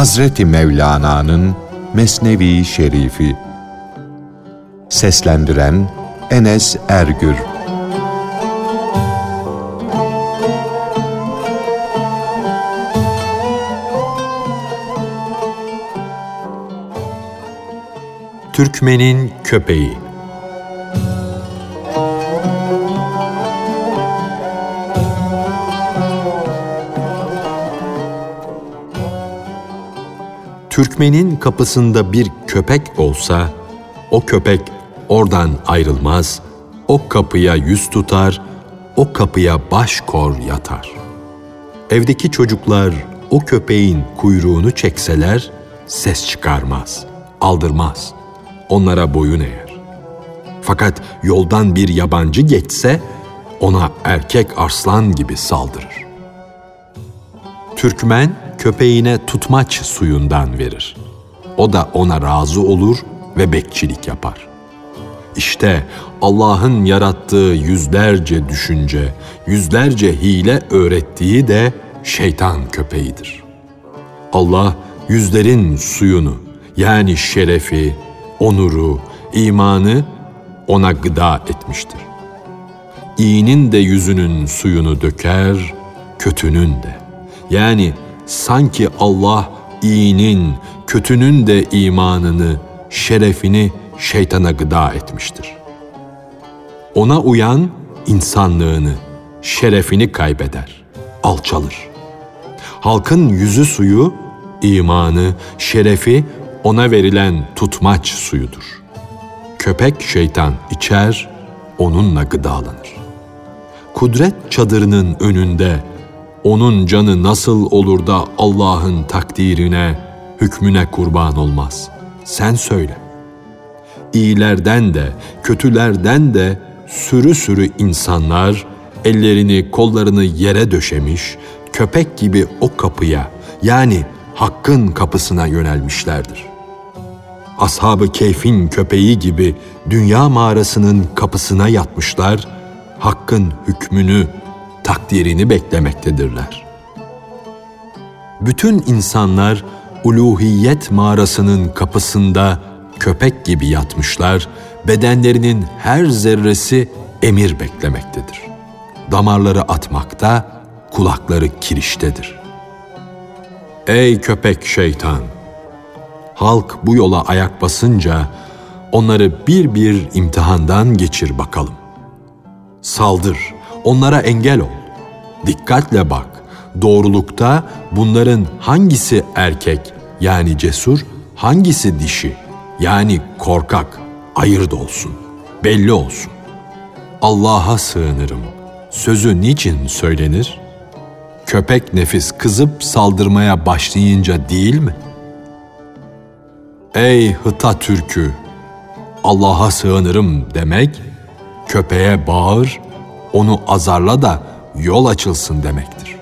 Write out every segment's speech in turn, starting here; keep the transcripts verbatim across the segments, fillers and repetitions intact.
Hazreti Mevlana'nın Mesnevi Şerifi. Seslendiren Enes Ergür. Türkmenin Köpeği. Türkmenin kapısında bir köpek olsa, o köpek oradan ayrılmaz, o kapıya yüz tutar, o kapıya baş kor yatar. Evdeki çocuklar o köpeğin kuyruğunu çekseler, ses çıkarmaz, aldırmaz, onlara boyun eğer. Fakat yoldan bir yabancı geçse, ona erkek arslan gibi saldırır. Türkmen, köpeğine tutmaç suyundan verir. O da ona razı olur ve bekçilik yapar. İşte Allah'ın yarattığı yüzlerce düşünce, yüzlerce hile öğrettiği de şeytan köpeğidir. Allah yüzlerin suyunu, yani şerefi, onuru, imanı ona gıda etmiştir. İyinin de yüzünün suyunu döker, kötünün de. Yani sanki Allah iyinin, kötünün de imanını, şerefini şeytana gıda etmiştir. Ona uyan insanlığını, şerefini kaybeder, alçalır. Halkın yüzü suyu, imanı, şerefi ona verilen tutmaç suyudur. Köpek şeytan içer, onunla gıdalanır. Kudret çadırının önünde onun canı nasıl olur da Allah'ın takdirine, hükmüne kurban olmaz? Sen söyle. İyilerden de, kötülerden de sürü sürü insanlar ellerini, kollarını yere döşemiş, köpek gibi o kapıya, yani hakkın kapısına yönelmişlerdir. Ashab-ı Keyf'in köpeği gibi dünya mağarasının kapısına yatmışlar, hakkın hükmünü, takdirini beklemektedirler. Bütün insanlar uluhiyet mağarasının kapısında köpek gibi yatmışlar, bedenlerinin her zerresi emir beklemektedir. Damarları atmakta, kulakları kiriştedir. Ey köpek şeytan! Halk bu yola ayak basınca onları bir bir imtihandan geçir bakalım. Saldır, onlara engel ol. Dikkatle bak, doğrulukta bunların hangisi erkek, yani cesur, hangisi dişi, yani korkak, ayırt olsun, belli olsun. Allah'a sığınırım. Sözü niçin söylenir? Köpek nefis kızıp saldırmaya başlayınca değil mi? Ey Hıtatürk'ü! Allah'a sığınırım demek, köpeğe bağır, onu azarla da yol açılsın demektir.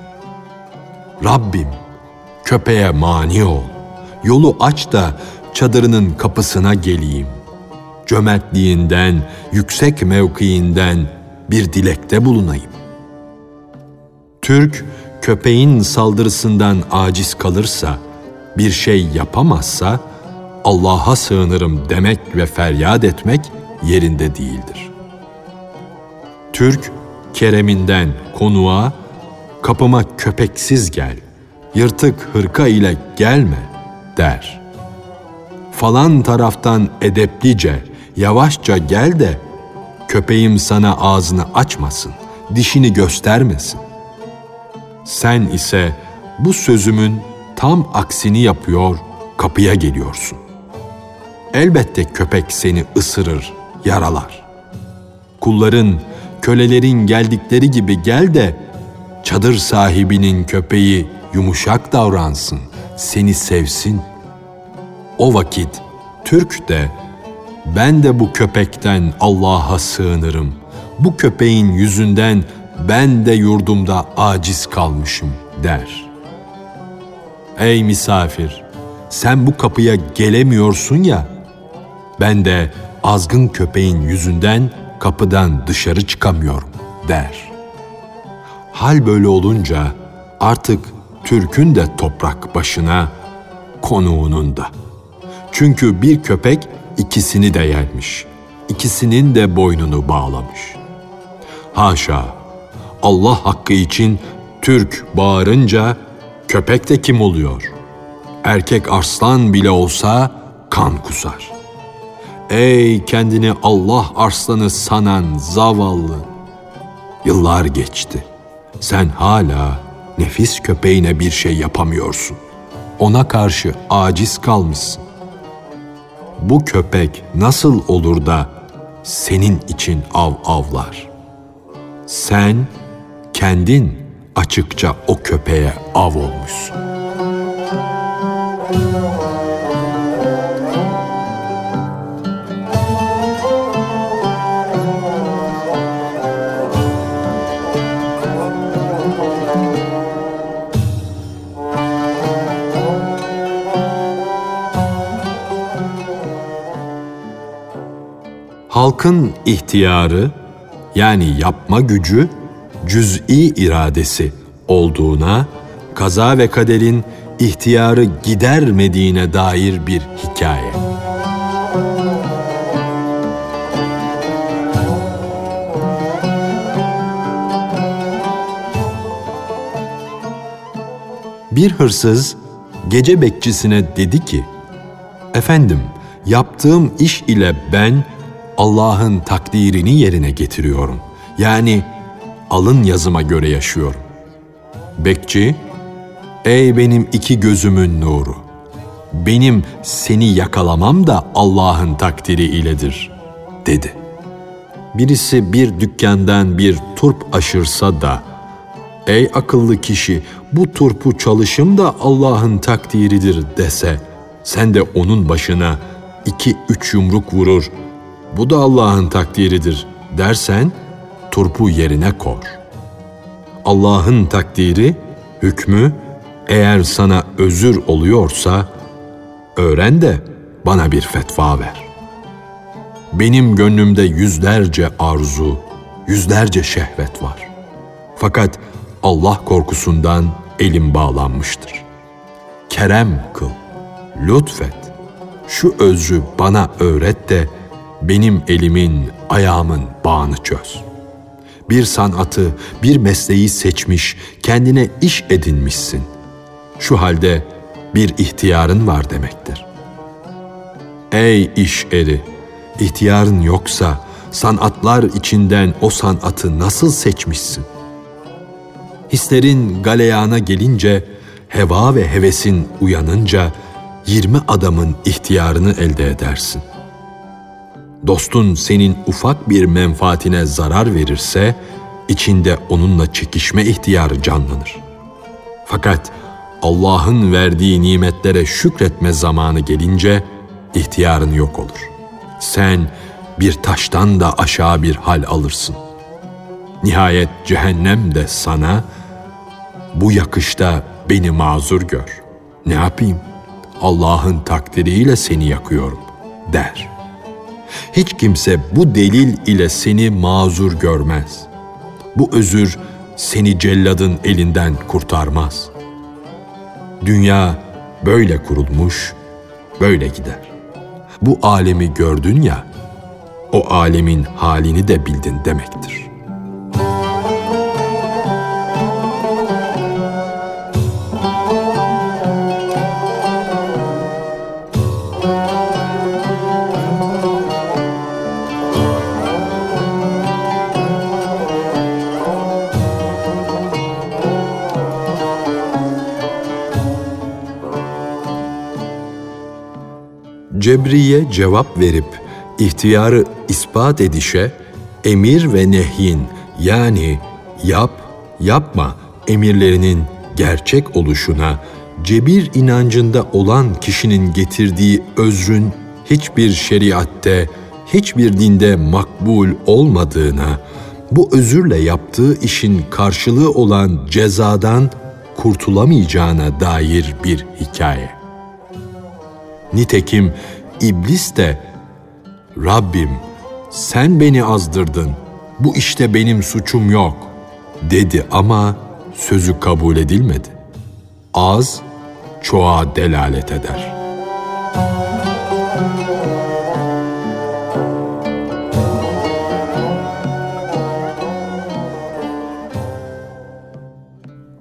Rabbim, köpeğe mani ol, yolu aç da çadırının kapısına geleyim. Cömertliğinden, yüksek mevkiinden bir dilekte bulunayım. Türk, köpeğin saldırısından aciz kalırsa, bir şey yapamazsa, Allah'a sığınırım demek ve feryat etmek yerinde değildir. Türk, kereminden konuğa, kapıma köpeksiz gel, yırtık hırka ile gelme der. Falan taraftan edeplice, yavaşça gel de, köpeğim sana ağzını açmasın, dişini göstermesin. Sen ise bu sözümün tam aksini yapıyor, kapıya geliyorsun. Elbette köpek seni ısırır, yaralar. Kulların, kölelerin geldikleri gibi gel de, çadır sahibinin köpeği yumuşak davransın, seni sevsin. O vakit Türk de, ben de bu köpekten Allah'a sığınırım. Bu köpeğin yüzünden ben de yurdumda aciz kalmışım der. Ey misafir, sen bu kapıya gelemiyorsun ya, ben de azgın köpeğin yüzünden kapıdan dışarı çıkamıyorum der. Hal böyle olunca artık Türk'ün de toprak başına, konuğunun da. Çünkü bir köpek ikisini de yenmiş, ikisinin de boynunu bağlamış. Haşa, Allah hakkı için Türk bağırınca köpek de kim oluyor? Erkek arslan bile olsa kan kusar. Ey kendini Allah arslanı sanan zavallı! Yıllar geçti. Sen hala nefis köpeğine bir şey yapamıyorsun. Ona karşı aciz kalmışsın. Bu köpek nasıl olur da senin için av avlar? Sen kendin açıkça o köpeğe av olmuşsun. Halkın ihtiyarı, yani yapma gücü, cüz'i iradesi olduğuna, kaza ve kaderin ihtiyarı gidermediğine dair bir hikaye. Bir hırsız gece bekçisine dedi ki, "Efendim, yaptığım iş ile ben Allah'ın takdirini yerine getiriyorum. Yani alın yazıma göre yaşıyorum." Bekçi, "Ey benim iki gözümün nuru! Benim seni yakalamam da Allah'ın takdiri iledir," dedi. Birisi bir dükkandan bir turp aşırsa da, "Ey akıllı kişi, bu turpu çalışım da Allah'ın takdiridir," dese, sen de onun başına iki üç yumruk vurur, "Bu da Allah'ın takdiridir," dersen, turpu yerine kor. Allah'ın takdiri, hükmü, eğer sana özür oluyorsa, öğren de bana bir fetva ver. Benim gönlümde yüzlerce arzu, yüzlerce şehvet var. Fakat Allah korkusundan elim bağlanmıştır. Kerem kıl, lütfet. Şu özrü bana öğret de benim elimin, ayağımın bağını çöz. Bir sanatı, bir mesleği seçmiş, kendine iş edinmişsin. Şu halde bir ihtiyarın var demektir. Ey iş eri! İhtiyarın yoksa sanatlar içinden o sanatı nasıl seçmişsin? Hislerin galeyana gelince, heva ve hevesin uyanınca yirmi adamın ihtiyarını elde edersin. Dostun senin ufak bir menfaatine zarar verirse, içinde onunla çekişme ihtiyarı canlanır. Fakat Allah'ın verdiği nimetlere şükretme zamanı gelince, ihtiyarın yok olur. Sen bir taştan da aşağı bir hal alırsın. Nihayet cehennem de sana, "Bu yakışta beni mazur gör. Ne yapayım? Allah'ın takdiriyle seni yakıyorum," der. Hiç kimse bu delil ile seni mazur görmez. Bu özür seni celladın elinden kurtarmaz. Dünya böyle kurulmuş, böyle gider. Bu alemi gördün ya, o alemin halini de bildin demektir. Cebriye cevap verip ihtiyarı ispat edişe emir ve nehyin, yani yap, yapma emirlerinin gerçek oluşuna, cebir inancında olan kişinin getirdiği özrün hiçbir şeriatte, hiçbir dinde makbul olmadığına, bu özürle yaptığı işin karşılığı olan cezadan kurtulamayacağına dair bir hikaye. Nitekim İblis de, "Rabbim, sen beni azdırdın, bu işte benim suçum yok," dedi ama sözü kabul edilmedi. Az çoğa delalet eder.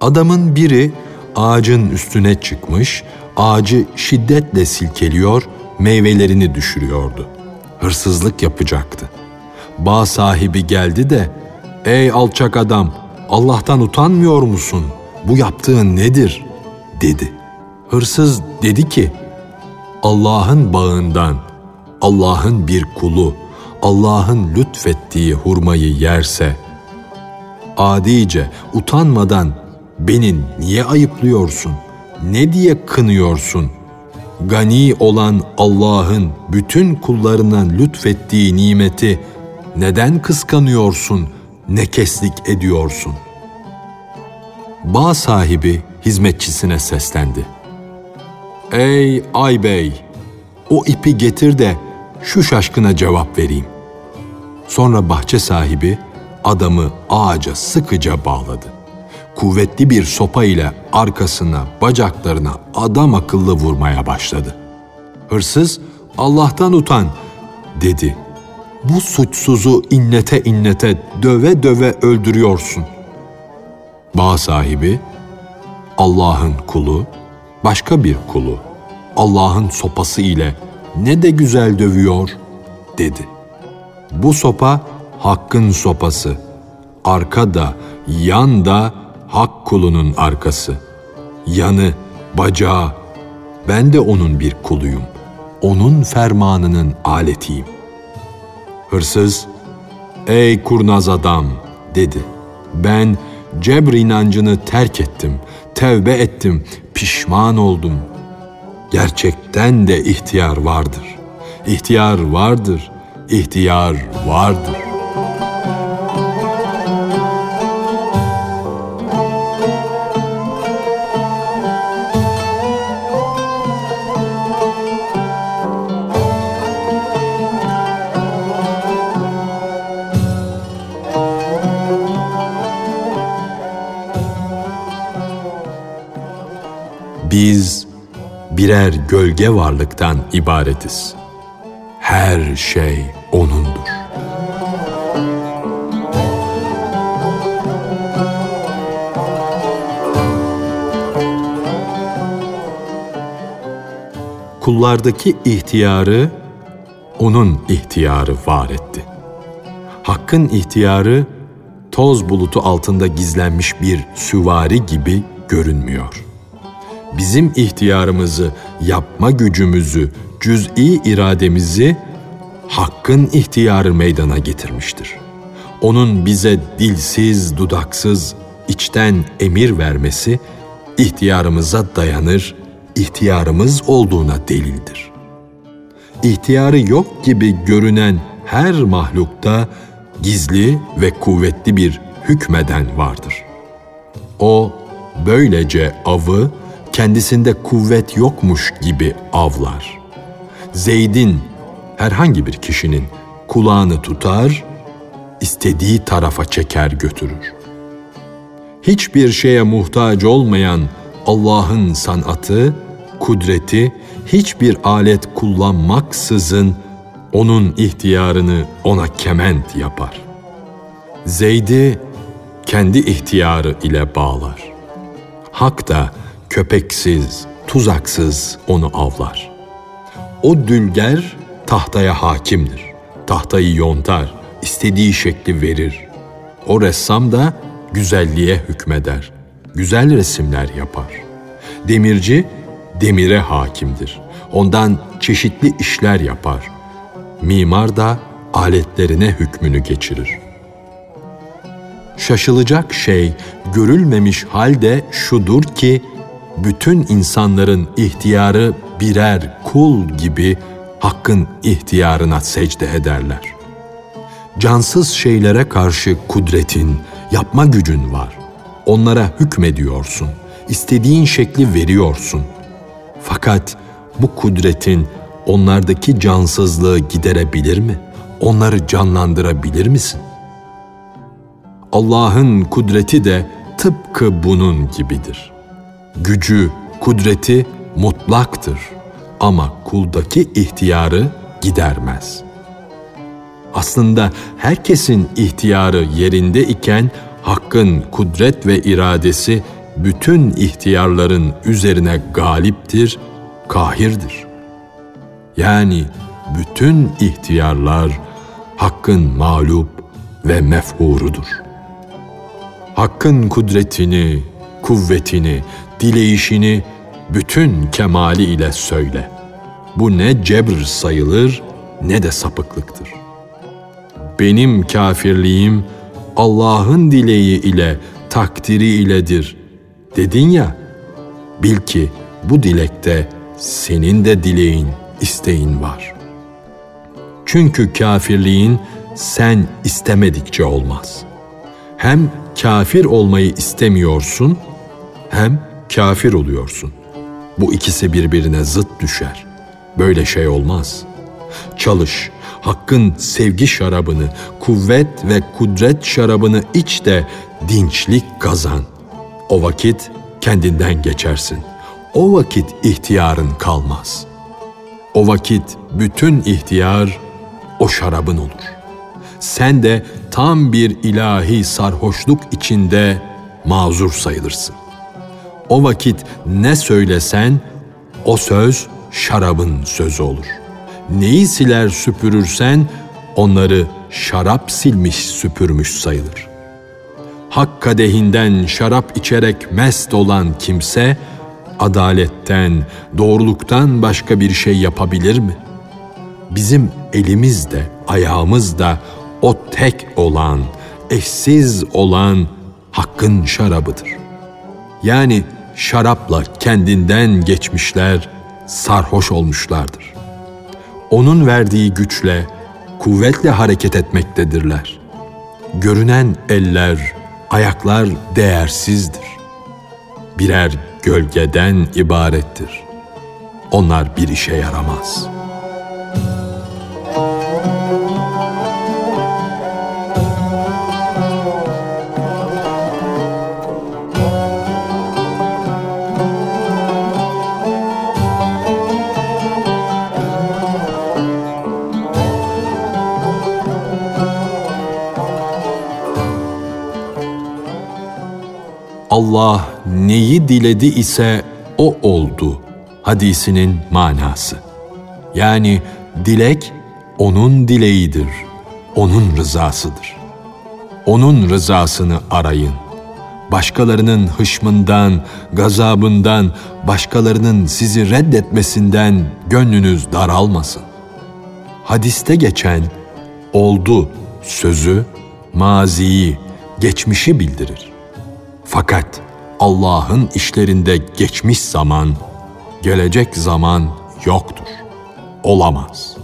Adamın biri ağacın üstüne çıkmış, ağacı şiddetle silkeliyor, meyvelerini düşürüyordu. Hırsızlık yapacaktı. Bağ sahibi geldi de, "Ey alçak adam, Allah'tan utanmıyor musun? Bu yaptığın nedir?" dedi. Hırsız dedi ki, "Allah'ın bağından, Allah'ın bir kulu, Allah'ın lütfettiği hurmayı yerse, adice, utanmadan beni niye ayıplıyorsun? Ne diye kınıyorsun? Gani olan Allah'ın bütün kullarına lütfettiği nimeti neden kıskanıyorsun, nekeslik ediyorsun?" Bağ sahibi hizmetçisine seslendi. "Ey Aybey, o ipi getir de şu şaşkına cevap vereyim." Sonra bahçe sahibi adamı ağaca sıkıca bağladı. Kuvvetli bir sopa ile arkasına, bacaklarına adam akıllı vurmaya başladı. Hırsız, "Allah'tan utan," dedi. "Bu suçsuzu inlete inlete, döve döve öldürüyorsun." Bağ sahibi, "Allah'ın kulu, başka bir kulu, Allah'ın sopası ile ne de güzel dövüyor," dedi. "Bu sopa Hakk'ın sopası, arka da, yan da Hak kulunun arkası. Yanı, bacağı, ben de onun bir kuluyum, onun fermanının aletiyim." Hırsız, "Ey kurnaz adam," dedi. "Ben cebr inancını terk ettim, tevbe ettim, pişman oldum. Gerçekten de ihtiyar vardır, ihtiyar vardır, ihtiyar vardır." Biz birer gölge varlıktan ibaretiz. Her şey O'nundur. Kullardaki ihtiyarı O'nun ihtiyarı var etti. Hakk'ın ihtiyarı toz bulutu altında gizlenmiş bir süvari gibi görünmüyor. Bizim ihtiyarımızı, yapma gücümüzü, cüz'i irademizi Hakk'ın ihtiyarı meydana getirmiştir. Onun bize dilsiz, dudaksız, içten emir vermesi ihtiyarımıza dayanır, ihtiyarımız olduğuna delildir. İhtiyarı yok gibi görünen her mahlukta gizli ve kuvvetli bir hükmeden vardır. O böylece avı kendisinde kuvvet yokmuş gibi avlar. Zeyd'in, herhangi bir kişinin kulağını tutar, istediği tarafa çeker götürür. Hiçbir şeye muhtaç olmayan Allah'ın sanatı, kudreti, hiçbir alet kullanmaksızın O'nun ihtiyarını O'na kement yapar. Zeyd'i kendi ihtiyarı ile bağlar. Hak da köpeksiz, tuzaksız onu avlar. O dülger tahtaya hakimdir. Tahtayı yontar, istediği şekli verir. O ressam da güzelliğe hükmeder. Güzel resimler yapar. Demirci, demire hakimdir. Ondan çeşitli işler yapar. Mimar da aletlerine hükmünü geçirir. Şaşılacak şey, görülmemiş halde şudur ki, bütün insanların ihtiyarı birer kul gibi Hakk'ın ihtiyarına secde ederler. Cansız şeylere karşı kudretin, yapma gücün var. Onlara hükmediyorsun, istediğin şekli veriyorsun. Fakat bu kudretin onlardaki cansızlığı giderebilir mi? Onları canlandırabilir misin? Allah'ın kudreti de tıpkı bunun gibidir. Gücü, kudreti mutlaktır ama kuldaki ihtiyarı gidermez. Aslında herkesin ihtiyarı yerinde iken Hakk'ın kudret ve iradesi bütün ihtiyarların üzerine galiptir, kahirdir. Yani bütün ihtiyarlar Hakk'ın mağlup ve mefhurudur. Hakk'ın kudretini, kuvvetini, dileyişini bütün kemali ile söyle. Bu ne cebr sayılır ne de sapıklıktır. Benim kafirliğim Allah'ın dileği ile, takdiri iledir dedin ya, bil ki bu dilekte senin de dileğin, isteğin var. Çünkü kafirliğin sen istemedikçe olmaz. Hem kafir olmayı istemiyorsun, hem kafir oluyorsun. Bu ikisi birbirine zıt düşer. Böyle şey olmaz. Çalış, Hakk'ın sevgi şarabını, kuvvet ve kudret şarabını iç de dinçlik kazan. O vakit kendinden geçersin. O vakit ihtiyarın kalmaz. O vakit bütün ihtiyar o şarabın olur. Sen de tam bir ilahi sarhoşluk içinde mazur sayılırsın. O vakit ne söylesen o söz şarabın sözü olur. Neyi siler süpürürsen onları şarap silmiş süpürmüş sayılır. Hak kadehinden şarap içerek mest olan kimse adaletten, doğruluktan başka bir şey yapabilir mi? Bizim elimiz de, ayağımız da o tek olan, eşsiz olan Hakk'ın şarabıdır. Yani şarapla kendinden geçmişler, sarhoş olmuşlardır. Onun verdiği güçle, kuvvetle hareket etmektedirler. Görünen eller, ayaklar değersizdir. Birer gölgeden ibarettir. Onlar bir işe yaramaz. Allah neyi diledi ise o oldu hadisinin manası. Yani dilek onun dileğidir, onun rızasıdır. Onun rızasını arayın. Başkalarının hışmından, gazabından, başkalarının sizi reddetmesinden gönlünüz daralmasın. Hadiste geçen oldu sözü maziyi, geçmişi bildirir. Fakat Allah'ın işlerinde geçmiş zaman, gelecek zaman yoktur, olamaz.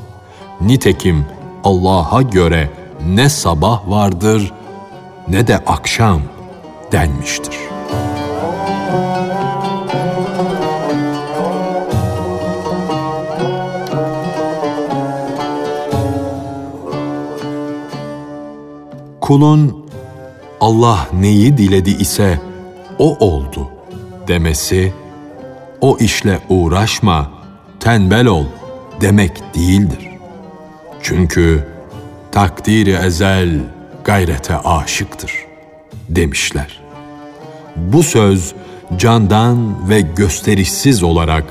Nitekim Allah'a göre ne sabah vardır ne de akşam denmiştir. Kulun Allah neyi diledi ise o oldu demesi, o işle uğraşma, tembel ol demek değildir. Çünkü takdiri ezel gayrete aşıktır demişler. Bu söz candan ve gösterişsiz olarak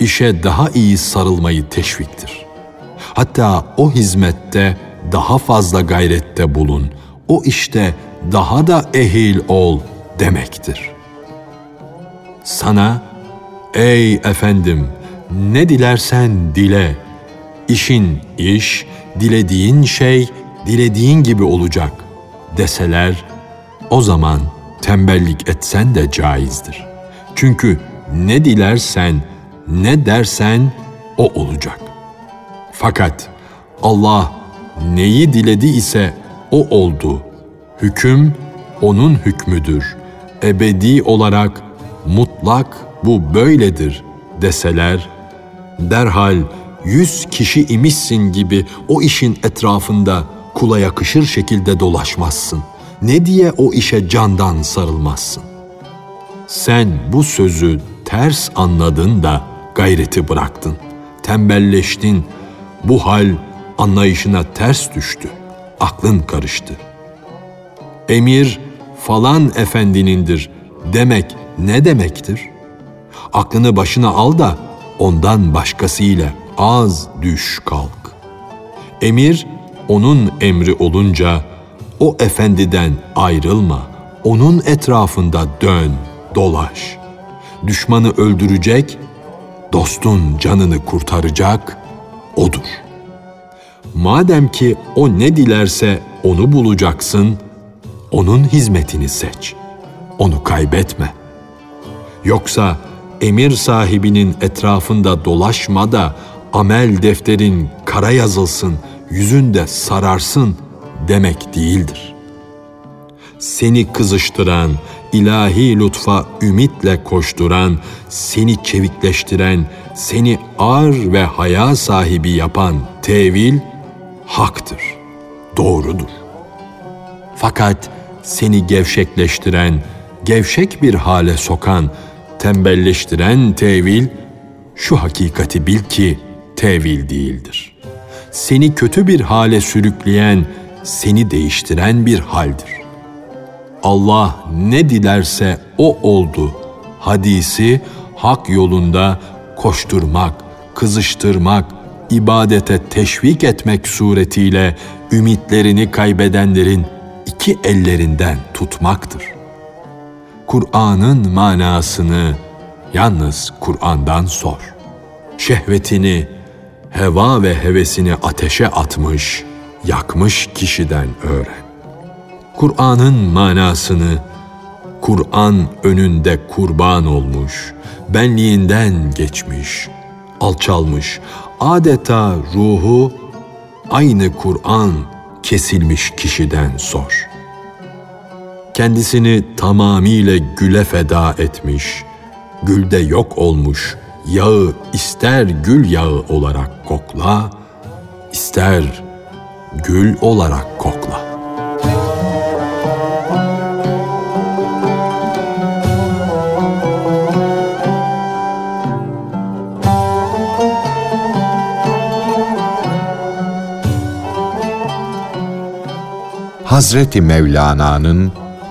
işe daha iyi sarılmayı teşviktir. Hatta o hizmette daha fazla gayrette bulun, o işte daha da ehil ol demektir. Sana, ey efendim, ne dilersen dile, işin iş, dilediğin şey, dilediğin gibi olacak deseler, o zaman tembellik etsen de caizdir. Çünkü ne dilersen, ne dersen o olacak. Fakat Allah neyi diledi ise o oldu. Hüküm onun hükmüdür. Ebedi olarak mutlak bu böyledir deseler, derhal yüz kişi imişsin gibi o işin etrafında kula yakışır şekilde dolaşmazsın. Ne diye o işe candan sarılmazsın? Sen bu sözü ters anladın da gayreti bıraktın. Tembelleştin. Bu hal anlayışına ters düştü. Aklın karıştı. Emir falan efendinindir demek ne demektir? Aklını başına al da ondan başkasıyla az düş kalk. Emir onun emri olunca o efendiden ayrılma, onun etrafında dön, dolaş. Düşmanı öldürecek, dostun canını kurtaracak odur. Madem ki o ne dilerse onu bulacaksın, onun hizmetini seç, onu kaybetme. Yoksa emir sahibinin etrafında dolaşma da amel defterin kara yazılsın, yüzünde sararsın demek değildir. Seni kızıştıran, ilahi lütfa ümitle koşturan, seni çevikleştiren, seni ar ve haya sahibi yapan tevil haktır, doğrudur. Fakat seni gevşekleştiren, gevşek bir hale sokan, tembelleştiren tevil, şu hakikati bil ki tevil değildir. Seni kötü bir hale sürükleyen, seni değiştiren bir haldir. Allah ne dilerse o oldu hadisi hak yolunda koşturmak, kızıştırmak, ibadete teşvik etmek suretiyle ümitlerini kaybedenlerin iki ellerinden tutmaktır. Kur'an'ın manasını yalnız Kur'an'dan sor. Şehvetini, heva ve hevesini ateşe atmış, yakmış kişiden öğren. Kur'an'ın manasını, Kur'an önünde kurban olmuş, benliğinden geçmiş, alçalmış, adeta ruhu aynı Kur'an kesilmiş kişiden sor. Kendisini tamamıyla güle feda etmiş, gülde yok olmuş, yağı ister gül yağı olarak kokla, ister gül olarak kokla. Hazreti Mevlana'nın